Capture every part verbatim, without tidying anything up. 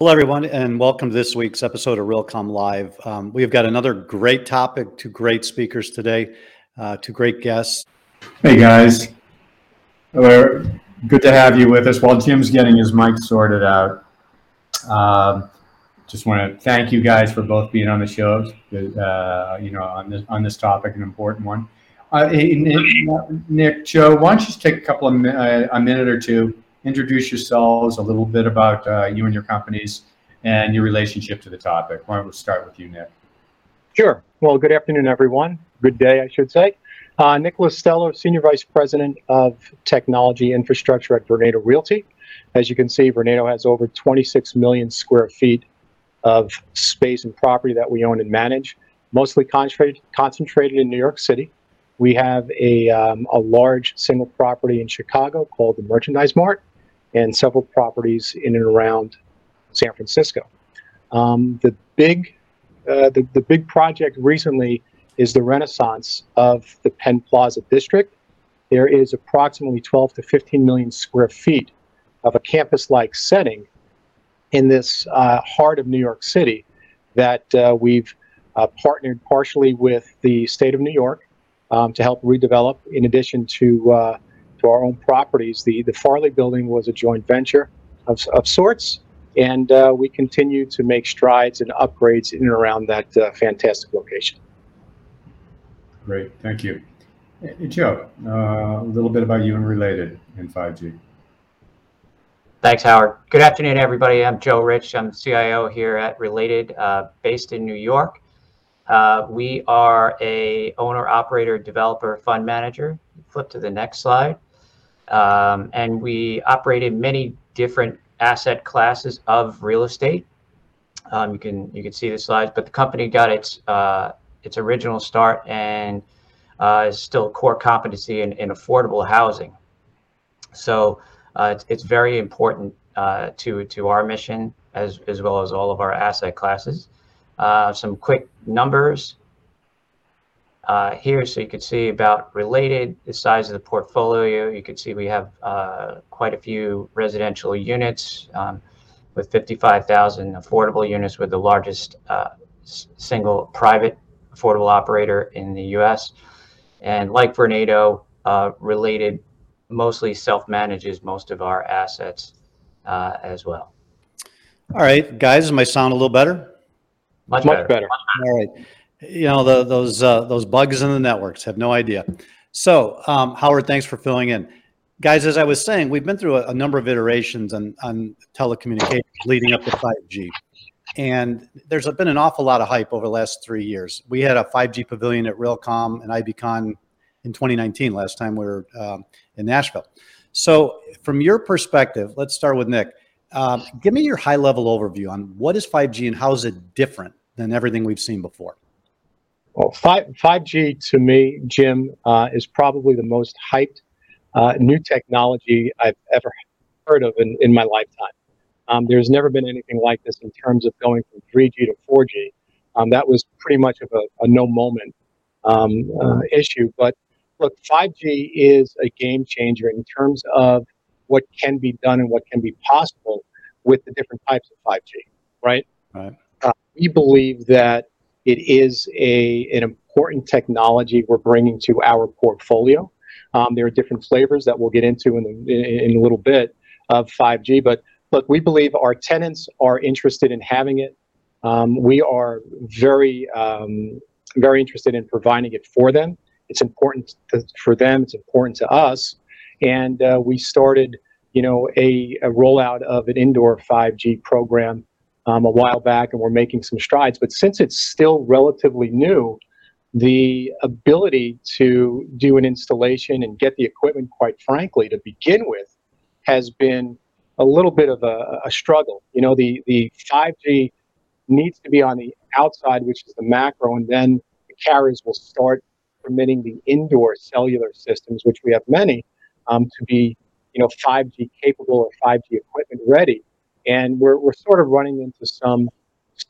Hello, everyone, and welcome to this week's episode of Realcomm Live. Um, we've got another great topic, two great speakers today, uh, two great guests. Hey, guys. Hello. Good to have you with us. While Jim's getting his mic sorted out, um, just want to thank you guys for both being on the show, uh, you know, on this, on this topic, an important one. Uh, hey, Nick, Nick, Joe, why don't you just take a couple of uh, a minute or two, introduce yourselves, a little bit about uh, you and your companies and your relationship to the topic. Why don't we start with you, Nick? Sure. Well, good afternoon, everyone. Good day, I should say. Uh, Nicholas Stella, Senior Vice President of Technology Infrastructure at Vornado Realty. As you can see, Vornado has over twenty-six million square feet of space and property that we own and manage, mostly concentrated, concentrated in New York City. We have a, um, a large single property in Chicago called the Merchandise Mart, and several properties in and around San Francisco. Um, the big, uh, the, the big project recently is the renaissance of the Penn Plaza District. There is approximately twelve to fifteen million square feet of a campus-like setting in this uh, heart of New York City that uh, we've uh, partnered partially with the state of New York um, to help redevelop, in addition to uh, our own properties. The, the Farley Building was a joint venture of, of sorts, and uh, we continue to make strides and upgrades in and around that uh, fantastic location. Great, thank you. Hey, Joe, uh, a little bit about you and Related in five G. Thanks, Howard. Good afternoon, everybody. I'm Joe Rich. I'm C I O here at Related, uh, based in New York. Uh, we are a owner, operator, developer, fund manager. Flip to the next slide. Um, and we operated many different asset classes of real estate. Um, you can you can see the slides, but the company got its uh, its original start and uh, is still core competency in, in affordable housing. So uh, it's it's very important uh, to to our mission as as well as all of our asset classes. Uh, some quick numbers. Uh, here, so you can see about Related, the size of the portfolio. You can see we have uh, quite a few residential units um, with fifty-five thousand affordable units. With the largest uh, single private affordable operator in the U S. And like Vornado, uh, Related mostly self-manages most of our assets uh, as well. All right, guys, does my sound a little better? Much, Much better. better. All right. You know, the, those uh, those bugs in the networks, have no idea. So, um, Howard, thanks for filling in. Guys, as I was saying, we've been through a, a number of iterations on, on telecommunications leading up to five G. And there's been an awful lot of hype over the last three years. We had a five G pavilion at Realcomm and IBcon in twenty nineteen, last time we were um, in Nashville. So from your perspective, let's start with Nick. Uh, give me your high-level overview on what is five G and how is it different than everything we've seen before? Well, five G to me, Jim, uh, is probably the most hyped uh, new technology I've ever heard of in, in my lifetime. Um, there's never been anything like this in terms of going from three G to four G. Um, that was pretty much of a, a no moment um, uh, issue. But look, five G is a game changer in terms of what can be done and what can be possible with the different types of five G, right? Right. Uh, we believe that it is a, an important technology we're bringing to our portfolio. Um, there are different flavors that we'll get into in, the, in, in a little bit of five G, but look, we believe our tenants are interested in having it. Um, we are very, um, very interested in providing it for them. It's important to, for them, it's important to us. And uh, we started, you know, a, a rollout of an indoor five G program Um, a while back, and we're making some strides. But since it's still relatively new, the ability to do an installation and get the equipment, quite frankly, to begin with, has been a little bit of a, a struggle. You know, the, the five G needs to be on the outside, which is the macro, and then the carriers will start permitting the indoor cellular systems, which we have many, um, to be, you know, five G capable or five G equipment ready. And we're, we're sort of running into some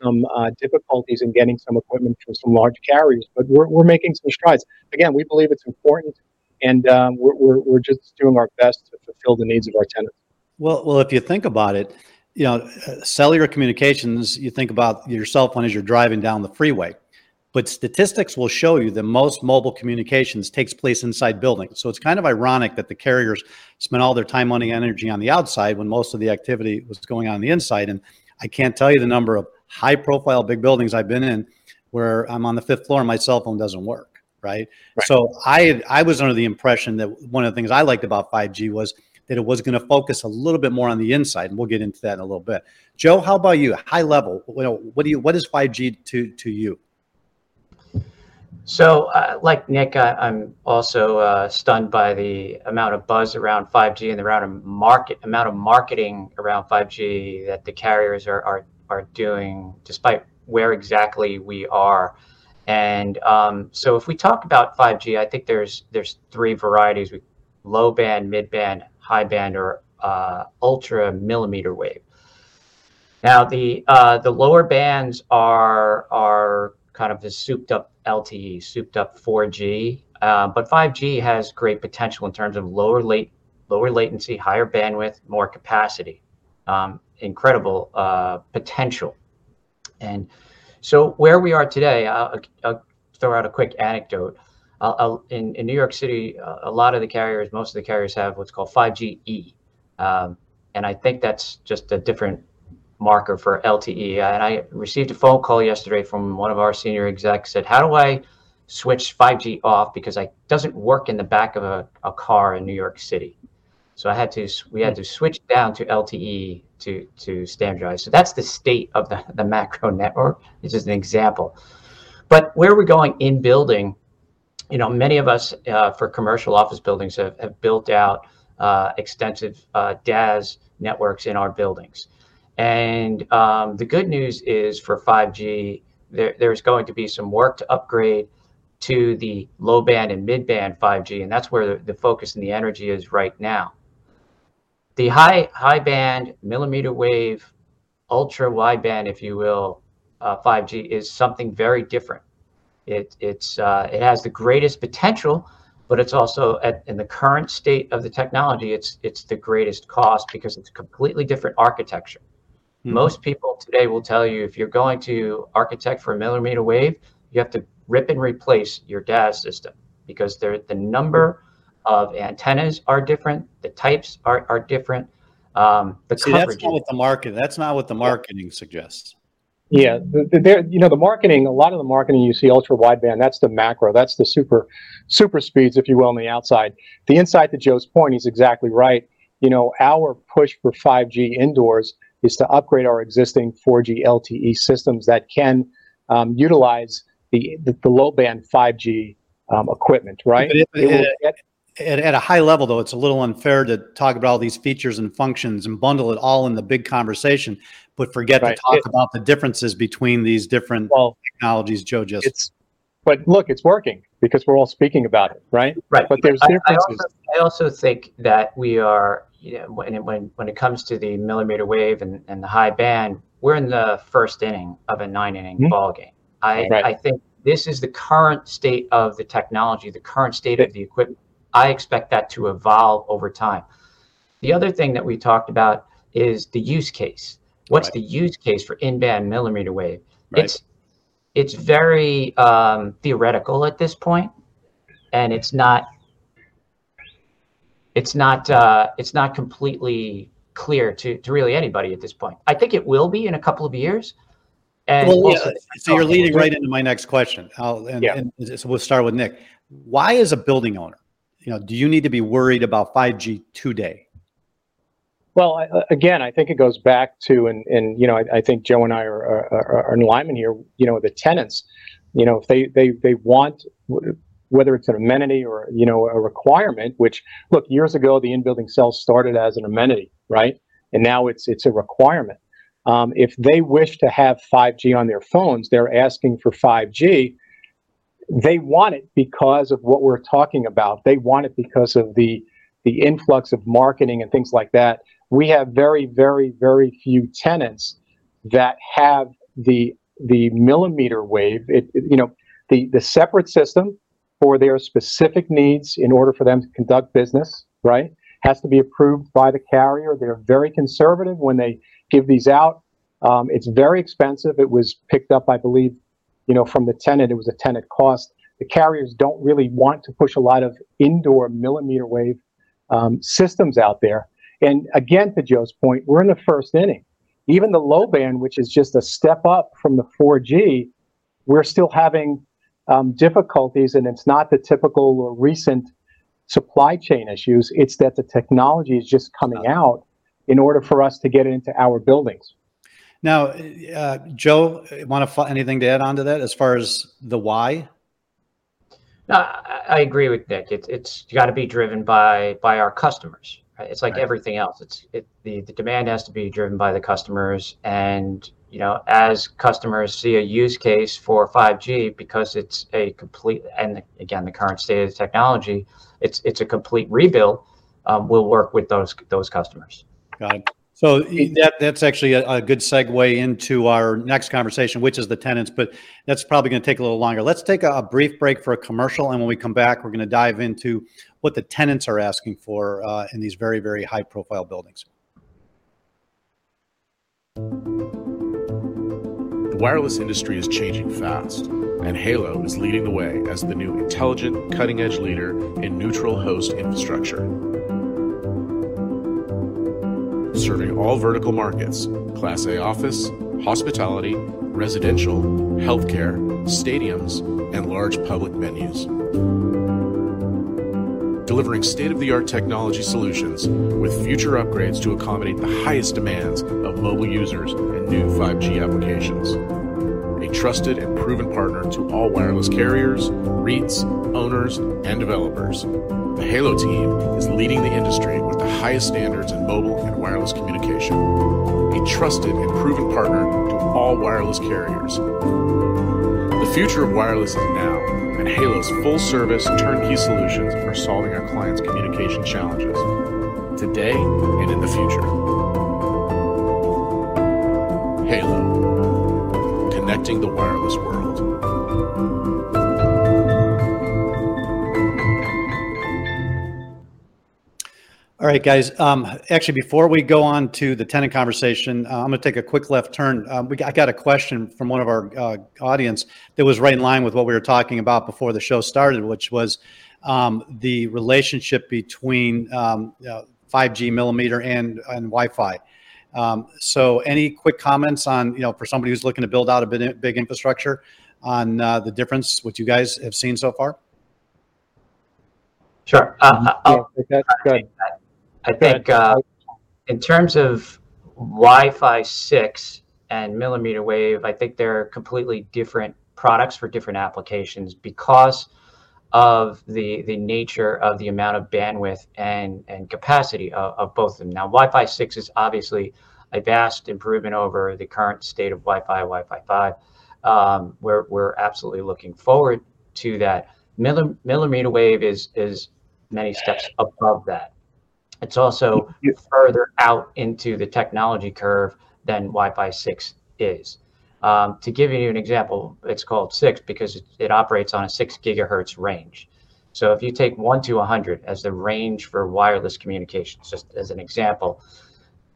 some uh, difficulties in getting some equipment from some large carriers, but we're, we're making some strides. Again, we believe it's important, and um, we're, we're, we're just doing our best to fulfill the needs of our tenants. Well, well, if you think about it, you know, cellular communications, you think about your cell phone as you're driving down the freeway, but statistics will show you that most mobile communications takes place inside buildings. So it's kind of ironic that the carriers spent all their time, money, and energy on the outside when most of the activity was going on, on the inside. And I can't tell you the number of high profile big buildings I've been in where I'm on the fifth floor and my cell phone doesn't work, right? Right. So I had, I was under the impression that one of the things I liked about five G was that it was going to focus a little bit more on the inside, and we'll get into that in a little bit. Joe, how about you? High level, what do you? What is five G to to you? So, uh, like Nick, I, I'm also uh, stunned by the amount of buzz around five G and the amount of market amount of marketing around five G that the carriers are are are doing, despite where exactly we are. And um, so, if we talk about five G, I think there's there's three varieties: we, low band, mid band, high band, or uh, ultra millimeter wave. Now the uh, the lower bands are are kind of the souped up L T E, souped up four G, uh, but five G has great potential in terms of lower late lower latency, higher bandwidth, more capacity, um, incredible uh, potential. And so where we are today, I'll, I'll throw out a quick anecdote. Uh, in, in New York City, uh, a lot of the carriers, most of the carriers have what's called five G E. Um, and I think that's just a different marker for L T E. And I received a phone call yesterday from one of our senior execs, said, how do I switch five G off? Because it doesn't work in the back of a, a car in New York City. So I had to, we had to switch down to L T E to, to standardize. So that's the state of the, the macro network. This is an example. But where we're going in building, you know, many of us uh, for commercial office buildings have, have built out uh, extensive uh, D A S networks in our buildings. And um, the good news is for five G, there, there's going to be some work to upgrade to the low band and mid band five G. And that's where the, the focus and the energy is right now. The high, high band, millimeter wave, ultra wide band, if you will, uh, five G is something very different. It it's uh, it has the greatest potential, but it's also at, in the current state of the technology, it's it's the greatest cost because it's a completely different architecture. Mm-hmm. Most people today will tell you if you're going to architect for a millimeter wave, you have to rip and replace your D A S system because they're, the number of antennas are different, the types are are different. Um, the See, coverage that's not what the market. That's not what the marketing yeah. suggests. Yeah, there. You know, the marketing. A lot of the marketing you see ultra wideband. That's the macro. That's the super, super speeds, if you will, on the outside. The inside, to Joe's point, he's exactly right. You know, our push for five G indoors is to upgrade our existing four G L T E systems that can um, utilize the, the the low band five G um, equipment. Right. But it, it will, at, at, at a high level, though, it's a little unfair to talk about all these features and functions and bundle it all in the big conversation, but forget right. to talk it, about the differences between these different well, technologies, Joe just. It's, but look, it's working because we're all speaking about it, right? Right. But there's differences. I also, I also think that we are, you know, when it, when, when it comes to the millimeter wave and, and the high band, we're in the first inning of a nine inning mm-hmm. ball game. I, right. I think this is the current state of the technology, the current state of the equipment. I expect that to evolve over time. The other thing that we talked about is the use case. What's right. the use case for in-band millimeter wave? Right. It's it's very um, theoretical at this point, and it's not it's not uh, it's not completely clear to to really anybody at this point. I think it will be in a couple of years. And well, also, yeah. so you're leading right into my next question. I'll, and, yeah. and so we'll start with Nick. Why, as a building owner, you know, do you need to be worried about five G today? Well, I, again, I think it goes back to, and, and you know, I, I think Joe and I are, are, are in alignment here, you know, the tenants, you know, if they, they, they want, whether it's an amenity or, you know, a requirement, which, look, years ago, the in-building cell started as an amenity, right? And now it's it's a requirement. Um, if they wish to have five G on their phones, they're asking for five G. They want it because of what we're talking about. They want it because of the the influx of marketing and things like that. We have very, very, very few tenants that have the the millimeter wave, it, it, you know, the, the separate system for their specific needs in order for them to conduct business, right? Has to be approved by the carrier. They're very conservative when they give these out. Um, it's very expensive. It was picked up, I believe, you know, from the tenant. It was a tenant cost. The carriers don't really want to push a lot of indoor millimeter wave um, systems out there. And again, to Joe's point, we're in the first inning. Even the low band, which is just a step up from the four G, we're still having um, difficulties, and it's not the typical or recent supply chain issues. It's that the technology is just coming out in order for us to get it into our buildings. Now, uh, Joe, want to anything to add on to that as far as the why? No, I agree with Nick. It, it's got to be driven by by our customers. Right? It's like right. everything else. It's it, the the demand has to be driven by the customers, and you know, as customers see a use case for five G, because it's a complete, and again, the current state of the technology, it's it's a complete rebuild. Um, we'll work with those those customers. Got it. So that that's actually a, a good segue into our next conversation, which is the tenants, but that's probably going to take a little longer. Let's take a, a brief break for a commercial, and when we come back, we're going to dive into what the tenants are asking for uh, in these very, very high-profile buildings. The wireless industry is changing fast, and Halo is leading the way as the new intelligent, cutting-edge leader in neutral host infrastructure. Serving all vertical markets, Class A office, hospitality, residential, healthcare, stadiums, and large public venues. Delivering state-of-the-art technology solutions with future upgrades to accommodate the highest demands of mobile users and new five G applications. A trusted and proven partner to all wireless carriers, REITs, owners, and developers. The Halo team is leading the industry with the highest standards in mobile and wireless communication. A trusted and proven partner to all wireless carriers. The future of wireless is now, and Halo's full-service turnkey solutions are solving our clients' communication challenges today and in the future. Halo, connecting the wireless world. All right, guys. Um, actually, before we go on to the tenant conversation, uh, I'm going to take a quick left turn. Um, we, I got a question from one of our uh, audience that was right in line with what we were talking about before the show started, which was um, the relationship between um, uh, five G millimeter and, and Wi-Fi. Um, so any quick comments on, you know, for somebody who's looking to build out a big, big infrastructure on uh, the difference, what you guys have seen so far? Sure. Uh, I'll, yeah, that's good. I think uh, in terms of Wi-Fi six and millimeter wave, I think they're completely different products for different applications because of the the nature of the amount of bandwidth and, and capacity of, of both of them. Now, Wi-Fi six is obviously a vast improvement over the current state of Wi-Fi, Wi-Fi five. Um, we're, we're absolutely looking forward to that. Mill- millimeter wave is is many steps above that. It's also further out into the technology curve than Wi-Fi six is. Um, to give you an example, it's called six because it, it operates on a six gigahertz range. So if you take one to one hundred as the range for wireless communications, just as an example,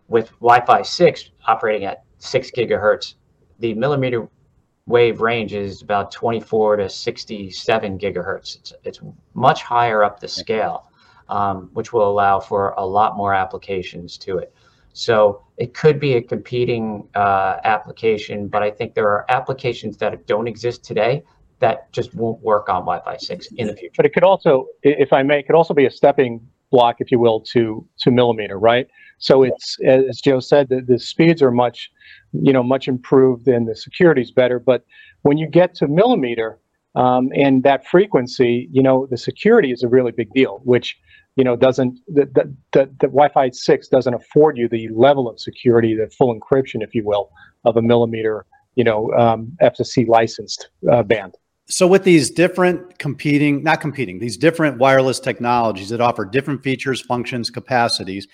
with Wi-Fi six operating at six gigahertz, the millimeter wave range is about twenty-four to sixty-seven gigahertz. It's, it's much higher up the scale. Um, which will allow for a lot more applications to it. So it could be a competing uh, application, but I think there are applications that don't exist today that just won't work on Wi-Fi six in the future. But it could also, if I may, it could also be a stepping block, if you will, to to millimeter, right? So it's, as Joe said, the, the speeds are much, you know, much improved and the security's better. But when you get to millimeter um, and that frequency, you know, the security is a really big deal, which you know, doesn't the, the, the, the Wi-Fi six doesn't afford you the level of security, the full encryption, if you will, of a millimeter, you know, um, F C C licensed uh, band. So with these different competing, not competing, these different wireless technologies that offer different features, functions, capacities,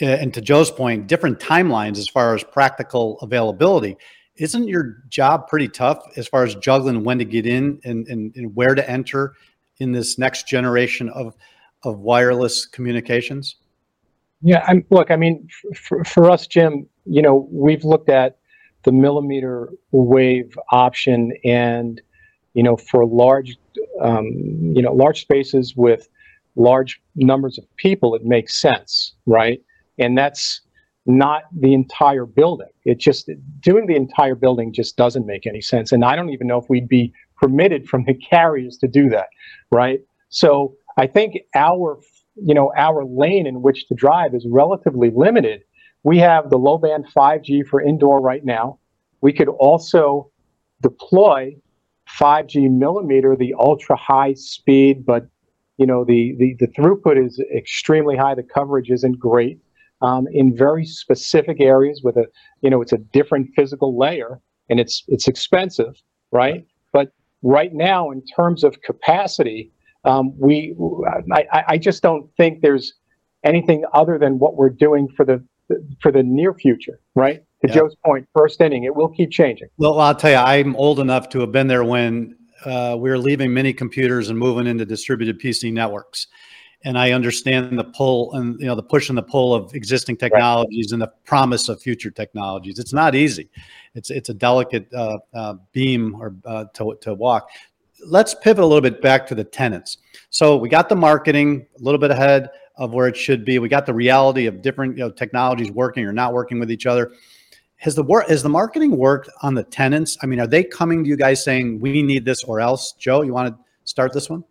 and to Joe's point, different timelines as far as practical availability, isn't your job pretty tough as far as juggling when to get in and, and, and where to enter in this next generation of of wireless communications? Yeah, I'm, look, I mean, for, for us, Jim, you know, we've looked at the millimeter wave option, and, you know, for large, um, you know, large spaces with large numbers of people, it makes sense, right? And that's not the entire building. It just, doing the entire building just doesn't make any sense. And I don't even know if we'd be permitted from the carriers to do that, right? So I think our, you know, our lane in which to drive is relatively limited. We have the low band five G for indoor right now. We could also deploy five G millimeter, the ultra high speed, but you know, the, the, the throughput is extremely high. The coverage isn't great, um, in very specific areas with a, you know, it's a different physical layer, and it's, it's expensive, right? But right now, in terms of capacity, um, we, I, I just don't think there's anything other than what we're doing for the, for the near future, right? To yeah. Joe's point, first inning, it will keep changing. Well, I'll tell you, I'm old enough to have been there when uh, we were leaving mini computers and moving into distributed P C networks. And I understand the pull and, you know, the push and the pull of existing technologies, right, and the promise of future technologies. It's not easy. It's, it's a delicate uh, uh, beam or uh, to, to walk. Let's pivot a little bit back to the tenants. So we got the marketing a little bit ahead of where it should be. We got the reality of different, you know, technologies working or not working with each other. Has the work, has the marketing worked on the tenants? I mean, are they coming to you guys saying we need this or else? Joe, you want to start this one?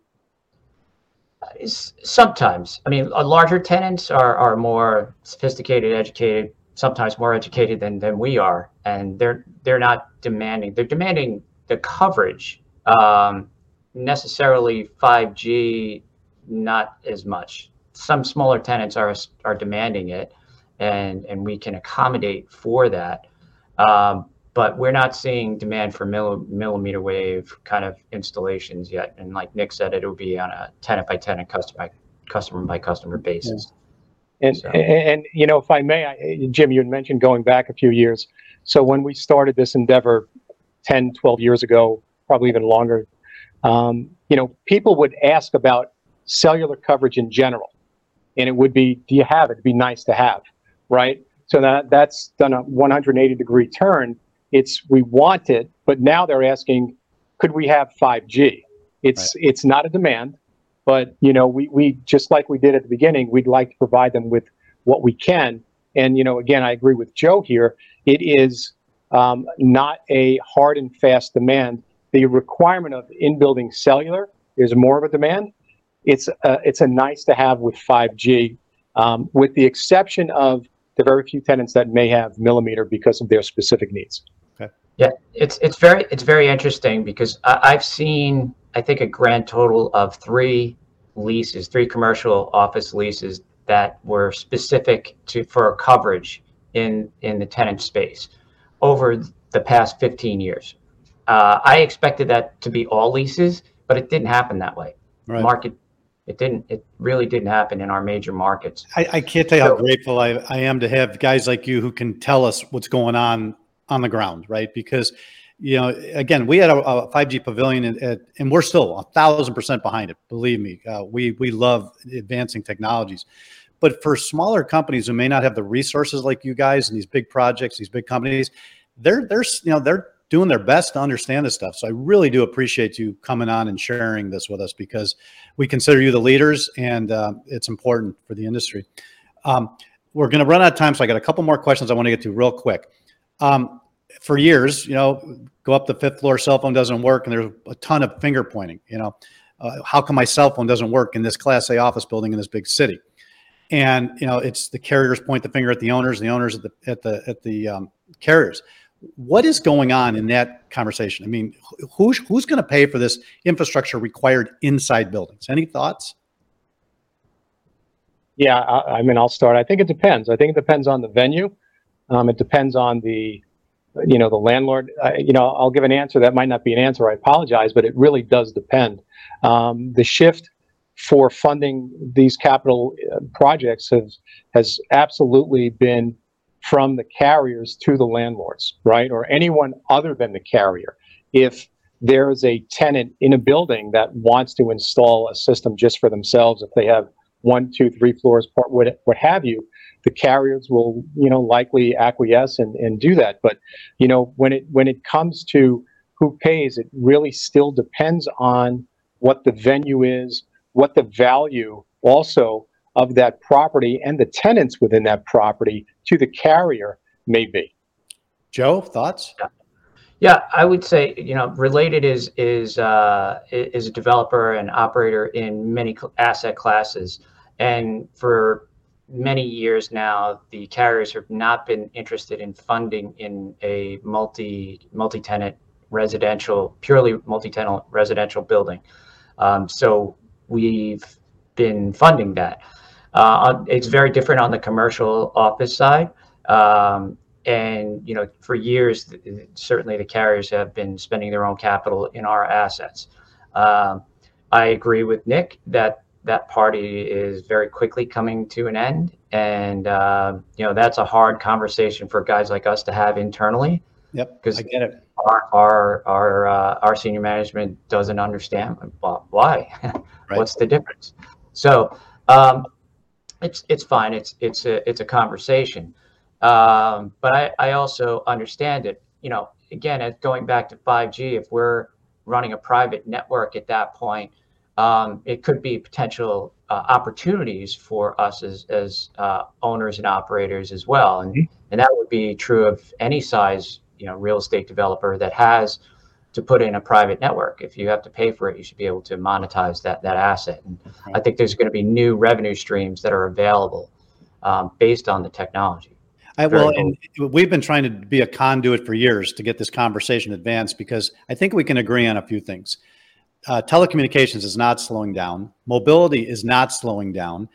Sometimes. I mean, larger tenants are, are more sophisticated, educated, sometimes more educated than, than we are. And they're, they're not demanding, they're demanding the coverage, um, necessarily five G, not as much. Some smaller tenants are are demanding it, and and we can accommodate for that, um, but we're not seeing demand for mill, millimeter wave kind of installations yet. And like Nick said, it will be on a tenant by tenant, customer by customer by customer basis. Yeah. And, so. and and you know, if I may, I, Jim, you had mentioned going back a few years. So when we started this endeavor ten, twelve years ago, probably even longer, um, you know, people would ask about cellular coverage in general. And it would be, do you have it? It'd be nice to have, right? So that that's done a one hundred eighty degree turn. It's, we want it, but now they're asking, could we have five G? It's right. It's not a demand, but you know, we we just like we did at the beginning, we'd like to provide them with what we can. And you know, again, I agree with Joe here. It is um, not a hard and fast demand. The requirement of in-building cellular is more of a demand. It's a, it's a nice to have with five G, um, with the exception of the very few tenants that may have millimeter because of their specific needs. Okay. Yeah, it's it's very it's very interesting because I, I've seen, I think, a grand total of three leases, three commercial office leases that were specific to for coverage in in the tenant space over the past fifteen years. Uh, I expected that to be all leases, but it didn't happen that way. Right. Market. It didn't, it really didn't happen in our major markets. I, I can't tell you how grateful I, I am to have guys like you who can tell us what's going on on the ground, right? Because, you know, again, we had a, a five G pavilion at, at, and we're still a thousand percent behind it. Believe me, uh, we, we love advancing technologies. But for smaller companies who may not have the resources like you guys and these big projects, these big companies, they're, they're, you know, they're doing their best to understand this stuff. So I really do appreciate you coming on and sharing this with us because we consider you the leaders, and uh, it's important for the industry. Um, we're going to run out of time, so I got a couple more questions I want to get to real quick. Um, for years, you know, go up the fifth floor, cell phone doesn't work, and there's a ton of finger pointing. You know, uh, how come my cell phone doesn't work in this Class A office building in this big city? And you know, it's the carriers point the finger at the owners, the owners at the at the at the um, carriers. What is going on in that conversation? I mean, who's, who's going to pay for this infrastructure required inside buildings? Any thoughts? Yeah, I, I mean, I'll start. I think it depends. I think it depends on the venue. Um, it depends on the, you know, the landlord. I, you know, I'll give an answer that might not be an answer. I apologize, but it really does depend. Um, the shift for funding these capital projects has, has absolutely been from the carriers to the landlords, right? Or anyone other than the carrier. If there is a tenant in a building that wants to install a system just for themselves, if they have one, two, three floors, what, what have you, the carriers will, you know, likely acquiesce and, and do that. But, you know, when it when it comes to who pays, it really still depends on what the venue is, what the value also of that property and the tenants within that property to the carrier may be. Joe, thoughts? Yeah. Yeah, I would say, you know, Related is is uh, is a developer and operator in many asset classes, and for many years now, the carriers have not been interested in funding in a multi multi-tenant residential, purely multi-tenant residential building. Um, so we've been funding that. Uh, it's very different on the commercial office side. Um, And, you know, for years, certainly the carriers have been spending their own capital in our assets. Um, I agree with Nick that that party is very quickly coming to an end. And, uh, you know, that's a hard conversation for guys like us to have internally. Yep, I get it. Our our our, uh, our senior management doesn't understand why. Right. What's the difference? So um, it's it's fine. It's it's a it's a conversation. Um, but I, I also understand it, you know, again, as going back to five G, if we're running a private network at that point, um, it could be potential uh, opportunities for us as, as uh, owners and operators as well. And, mm-hmm. and that would be true of any size, you know, real estate developer that has to put in a private network. If you have to pay for it, you should be able to monetize that, that asset. And okay. I think there's going to be new revenue streams that are available um, based on the technology. I, well, and we've been trying to be a conduit for years to get this conversation advanced, because I think we can agree on a few things. Uh, telecommunications is not slowing down. Mobility is not slowing down.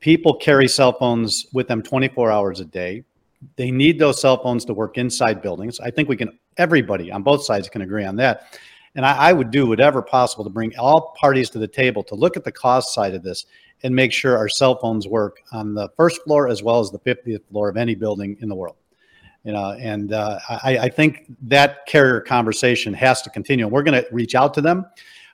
People carry cell phones with them twenty-four hours a day. They need those cell phones to work inside buildings. I think we can, everybody on both sides can agree on that. And I, I would do whatever possible to bring all parties to the table to look at the cost side of this and make sure our cell phones work on the first floor as well as the fiftieth floor of any building in the world. You know, and uh, I, I think that carrier conversation has to continue. We're going to reach out to them.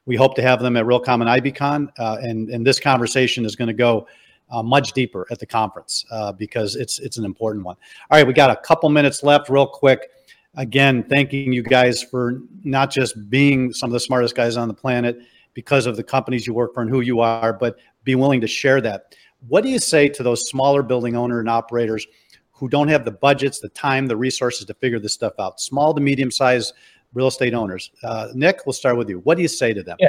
We hope to have them at Realcomm and IBcon, uh, and and this conversation is going to go uh, much deeper at the conference uh, because it's it's an important one. All right, we got a couple minutes left, real quick. Again, thanking you guys for not just being some of the smartest guys on the planet because of the companies you work for and who you are, but be willing to share that. What do you say to those smaller building owner and operators who don't have the budgets, the time, the resources to figure this stuff out? Small to medium-sized real estate owners. Uh, Nick, we'll start with you. What do you say to them? Yeah.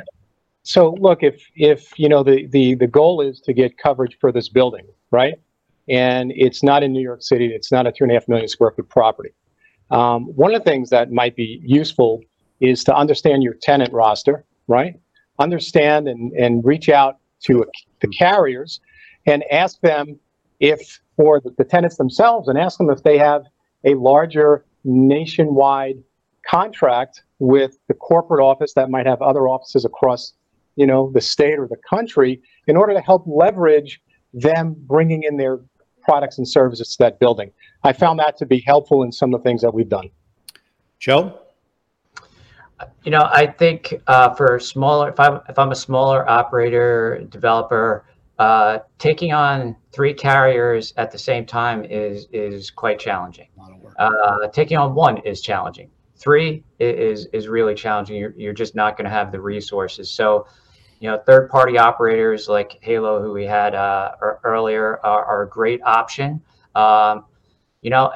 So look, if if you know the, the the goal is to get coverage for this building, right? And it's not in New York City. It's not a two and a half million square foot property. Um, one of the things that might be useful is to understand your tenant roster, right? Understand and, and reach out to a, the carriers and ask them if, or the, the tenants themselves, and ask them if they have a larger nationwide contract with the corporate office that might have other offices across, you know, the state or the country, in order to help leverage them bringing in their products and services to that building. I found that to be helpful in some of the things that we've done. Joe? You know, I think uh, for smaller, if I'm, if I'm a smaller operator, developer, uh, taking on three carriers at the same time is is quite challenging. A lot of work. Uh, taking on one is challenging. Three is is really challenging. You're, you're just not going to have the resources. So, you know, third-party operators like Halo, who we had uh, earlier, are, are a great option. Um, you know,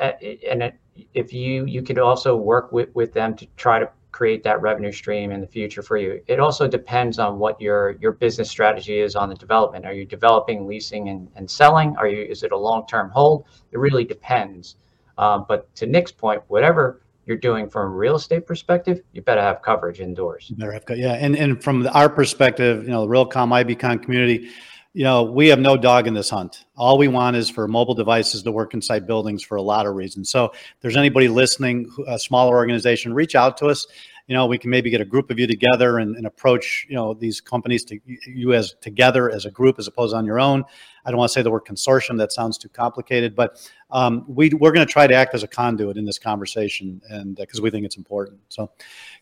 and it, if you you could also work with, with them to try to create that revenue stream in the future for you. It also depends on what your your business strategy is on the development. Are you developing, leasing, and, and selling? Are you is it a long-term hold? It really depends. Um, but to Nick's point, whatever you're doing from a real estate perspective, you better have coverage indoors. You better have co- yeah, and and from our perspective, you know, the Realcomm IBcon community, you know, we have no dog in this hunt. All we want is for mobile devices to work inside buildings for a lot of reasons. So if there's anybody listening, a smaller organization, reach out to us. You know, we can maybe get a group of you together and, and approach, you know, these companies to you as together as a group, as opposed on your own. I don't want to say the word consortium. That sounds too complicated, but um, we, we're going to try to act as a conduit in this conversation, and because uh, we think it's important. So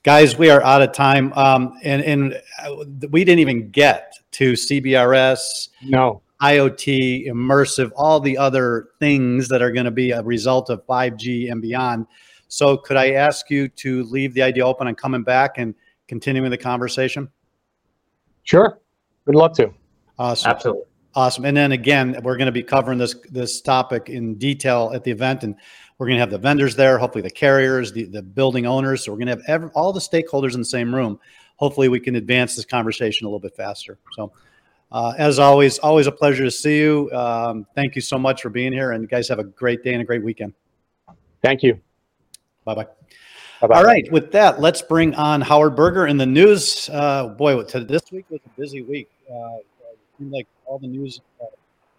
guys, we are out of time. Um, and, and we didn't even get to C B R S. No. IoT, immersive, all the other things that are going to be a result of five G and beyond. So could I ask you to leave the idea open and coming back and continuing the conversation? Sure. We'd love to. Awesome. Absolutely. Awesome. And then again, we're going to be covering this this topic in detail at the event, and we're going to have the vendors there, hopefully the carriers, the, the building owners. So we're going to have every, all the stakeholders in the same room. Hopefully we can advance this conversation a little bit faster. So uh, as always, always a pleasure to see you. Um, thank you so much for being here, and you guys have a great day and a great weekend. Thank you. Bye-bye. Bye-bye. All right. With that, let's bring on Howard Berger in the news. Uh, boy, this week was a busy week. Uh, like all the news uh,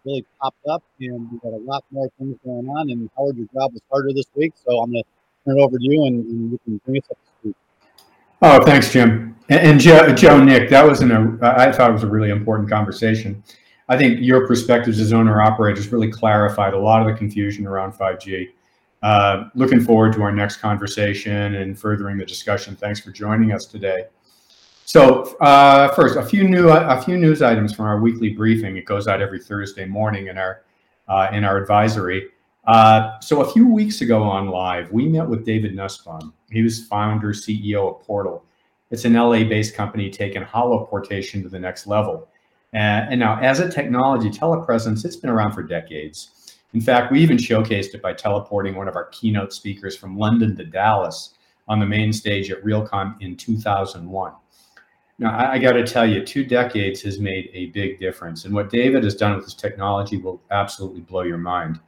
really popped up, and we got a lot more things going on. And Howard, your job was harder this week, so I'm going to turn it over to you, and, and you can bring us up to speed. Oh, thanks, Jim. And, and Joe, Joe, Nick, that was an uh, I thought it was a really important conversation. I think your perspectives as owner operators really clarified a lot of the confusion around five G. Uh, looking forward to our next conversation and furthering the discussion. Thanks for joining us today. So uh, first, a few new a few news items from our weekly briefing. It goes out every Thursday morning in our uh, in our advisory. Uh, so a few weeks ago on live, we met with David Nussbaum. He was founder, C E O of Portal. It's an L A-based company taking holoportation to the next level. Uh, and now, as a technology, telepresence, it's been around for decades. In fact, we even showcased it by teleporting one of our keynote speakers from London to Dallas on the main stage at Realcomm in two thousand one. Now, I, I got to tell you, two decades has made a big difference. And what David has done with this technology will absolutely blow your mind.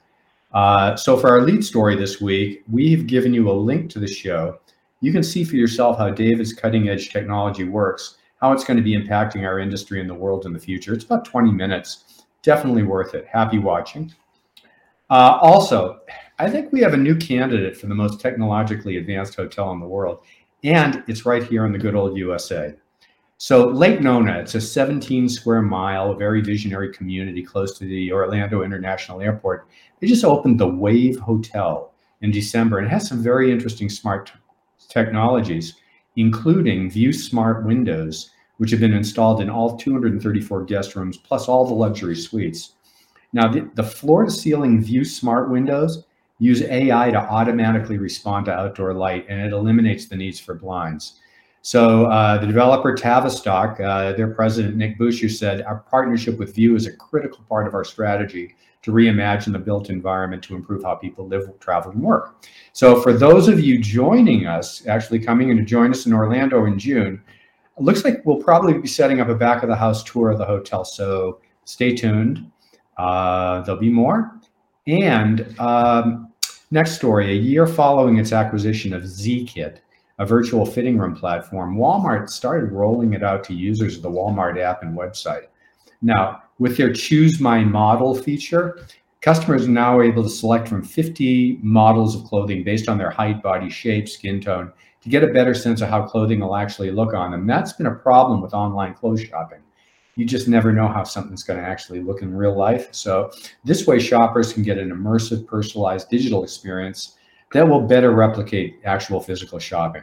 Uh, so for our lead story this week, we've given you a link to the show. You can see for yourself how David's cutting edge technology works, how it's going to be impacting our industry and the world in the future. It's about twenty minutes. Definitely worth it. Happy watching. Uh, also, I think we have a new candidate for the most technologically advanced hotel in the world. And it's right here in the good old U S A. So Lake Nona, it's a seventeen square mile, very visionary community close to the Orlando International Airport. They just opened the Wave Hotel in December, and it has some very interesting smart t- technologies, including ViewSmart windows, which have been installed in all two hundred thirty-four guest rooms, plus all the luxury suites. Now, the, the floor-to-ceiling ViewSmart windows use A I to automatically respond to outdoor light, and it eliminates the needs for blinds. So uh, the developer Tavistock, uh, their president, Nick Boucher, said, our partnership with View is a critical part of our strategy to reimagine the built environment to improve how people live, travel, and work. So for those of you joining us, actually coming in to join us in Orlando in June, it looks like we'll probably be setting up a back of the house tour of the hotel. So stay tuned. Uh, there'll be more. And um, next story, a year following its acquisition of Zeekit, a virtual fitting room platform, Walmart started rolling it out to users of the Walmart app and website. Now, with their Choose My Model feature, customers are now able to select from fifty models of clothing based on their height, body shape, skin tone, to get a better sense of how clothing will actually look on them. That's been a problem with online clothes shopping. You just never know how something's going to actually look in real life. So this way, shoppers can get an immersive, personalized digital experience that will better replicate actual physical shopping.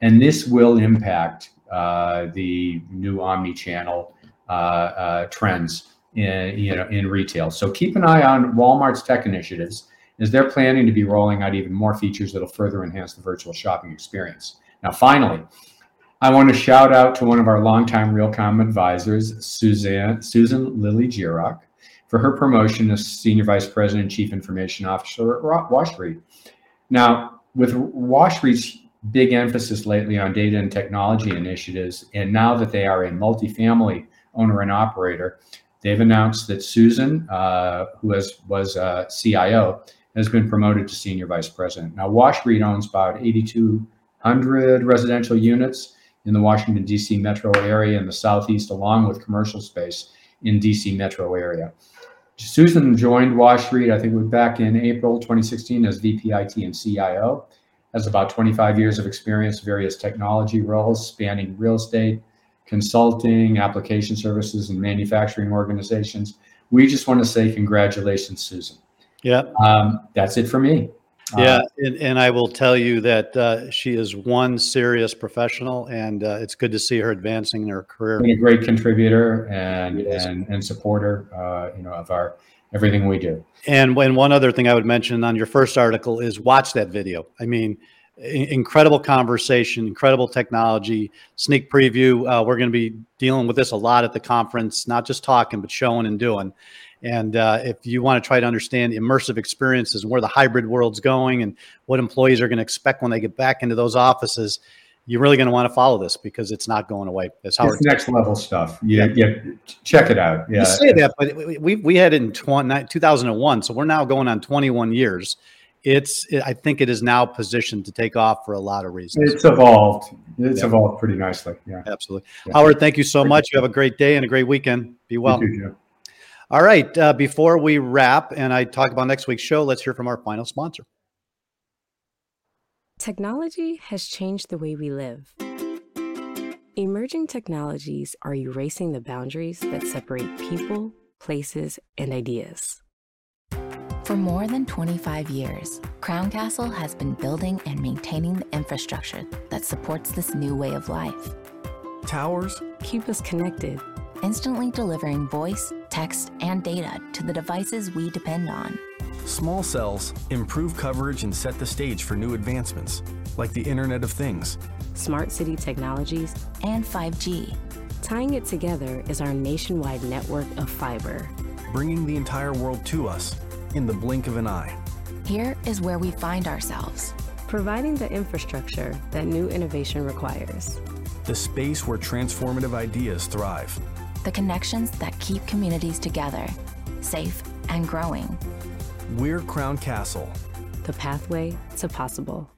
And this will impact uh, the new omni-channel uh, uh, trends in, you know, in retail. So keep an eye on Walmart's tech initiatives, as they're planning to be rolling out even more features that'll further enhance the virtual shopping experience. Now, finally, I want to shout out to one of our longtime Realcomm advisors, Susan, Susan Lily Jirak, for her promotion as Senior Vice President and Chief Information Officer at WashREIT. Now, with WashREIT's big emphasis lately on data and technology initiatives, and now that they are a multifamily owner and operator, they've announced that Susan, uh, who has, was uh, C I O, has been promoted to Senior Vice President. Now, WashREIT owns about eight thousand two hundred residential units in the Washington, D C metro area and the Southeast, along with commercial space in D C metro area. Susan joined WashREIT, I think we're back in April twenty sixteen, as V P I T and C I O. Has about twenty-five years of experience, various technology roles spanning real estate, consulting, application services, and manufacturing organizations. We just want to say congratulations, Susan. Yeah. Um, that's it for me. Yeah, uh, and, and I will tell you that uh, she is one serious professional, and uh, it's good to see her advancing in her career. A great contributor and and, and supporter, uh, you know, of our everything we do. And when one other thing I would mention on your first article is watch that video. I mean, incredible conversation, incredible technology, sneak preview. Uh, we're going to be dealing with this a lot at the conference, not just talking, but showing and doing. And uh, if you want to try to understand immersive experiences and where the hybrid world's going and what employees are going to expect when they get back into those offices, you're really going to want to follow this because it's not going away. That's how it's next level stuff. Yeah, yeah, check it out. Yeah, you say that, but we we had it in two thousand one, so we're now going on twenty-one years. It's I think it is now positioned to take off for a lot of reasons. It's evolved. It's yeah. evolved pretty nicely. Yeah, absolutely. Yeah. Howard, thank you so much. You have a great day and a great weekend. Be well. You too, Joe. All right, uh, before we wrap and I talk about next week's show, let's hear from our final sponsor. Technology has changed the way we live. Emerging technologies are erasing the boundaries that separate people, places, and ideas. For more than twenty-five years, Crown Castle has been building and maintaining the infrastructure that supports this new way of life. Towers keep us connected, instantly delivering voice, text, and data to the devices we depend on. Small cells improve coverage and set the stage for new advancements, like the Internet of Things, smart city technologies, and five G. Tying it together is our nationwide network of fiber, bringing the entire world to us in the blink of an eye. Here is where we find ourselves, providing the infrastructure that new innovation requires. The space where transformative ideas thrive. The connections that keep communities together, safe and growing. We're Crown Castle. The pathway to possible.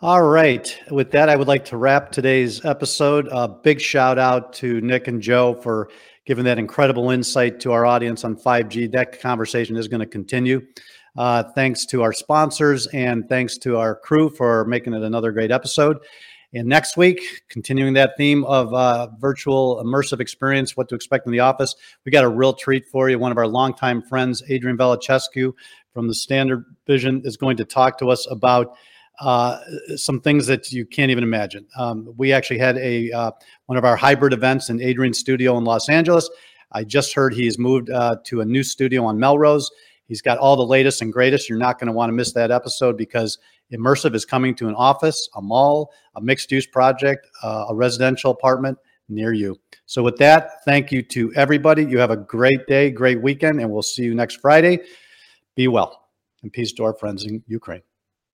All right. With that, I would like to wrap today's episode. A big shout out to Nick and Joe for giving that incredible insight to our audience on five G. That conversation is going to continue. Uh, thanks to our sponsors and thanks to our crew for making it another great episode. And next week, continuing that theme of uh, virtual immersive experience, what to expect in the office, we got a real treat for you. One of our longtime friends, Adrian Belichescu from the Standard Vision, is going to talk to us about uh, some things that you can't even imagine. Um, we actually had a uh, one of our hybrid events in Adrian's studio in Los Angeles. I just heard he's moved uh, to a new studio on Melrose. He's got all the latest and greatest. You're not going to want to miss that episode because immersive is coming to an office, a mall, a mixed-use project, uh, a residential apartment near you. So with that, thank you to everybody. You have a great day, great weekend, and we'll see you next Friday. Be well, and peace to our friends in Ukraine.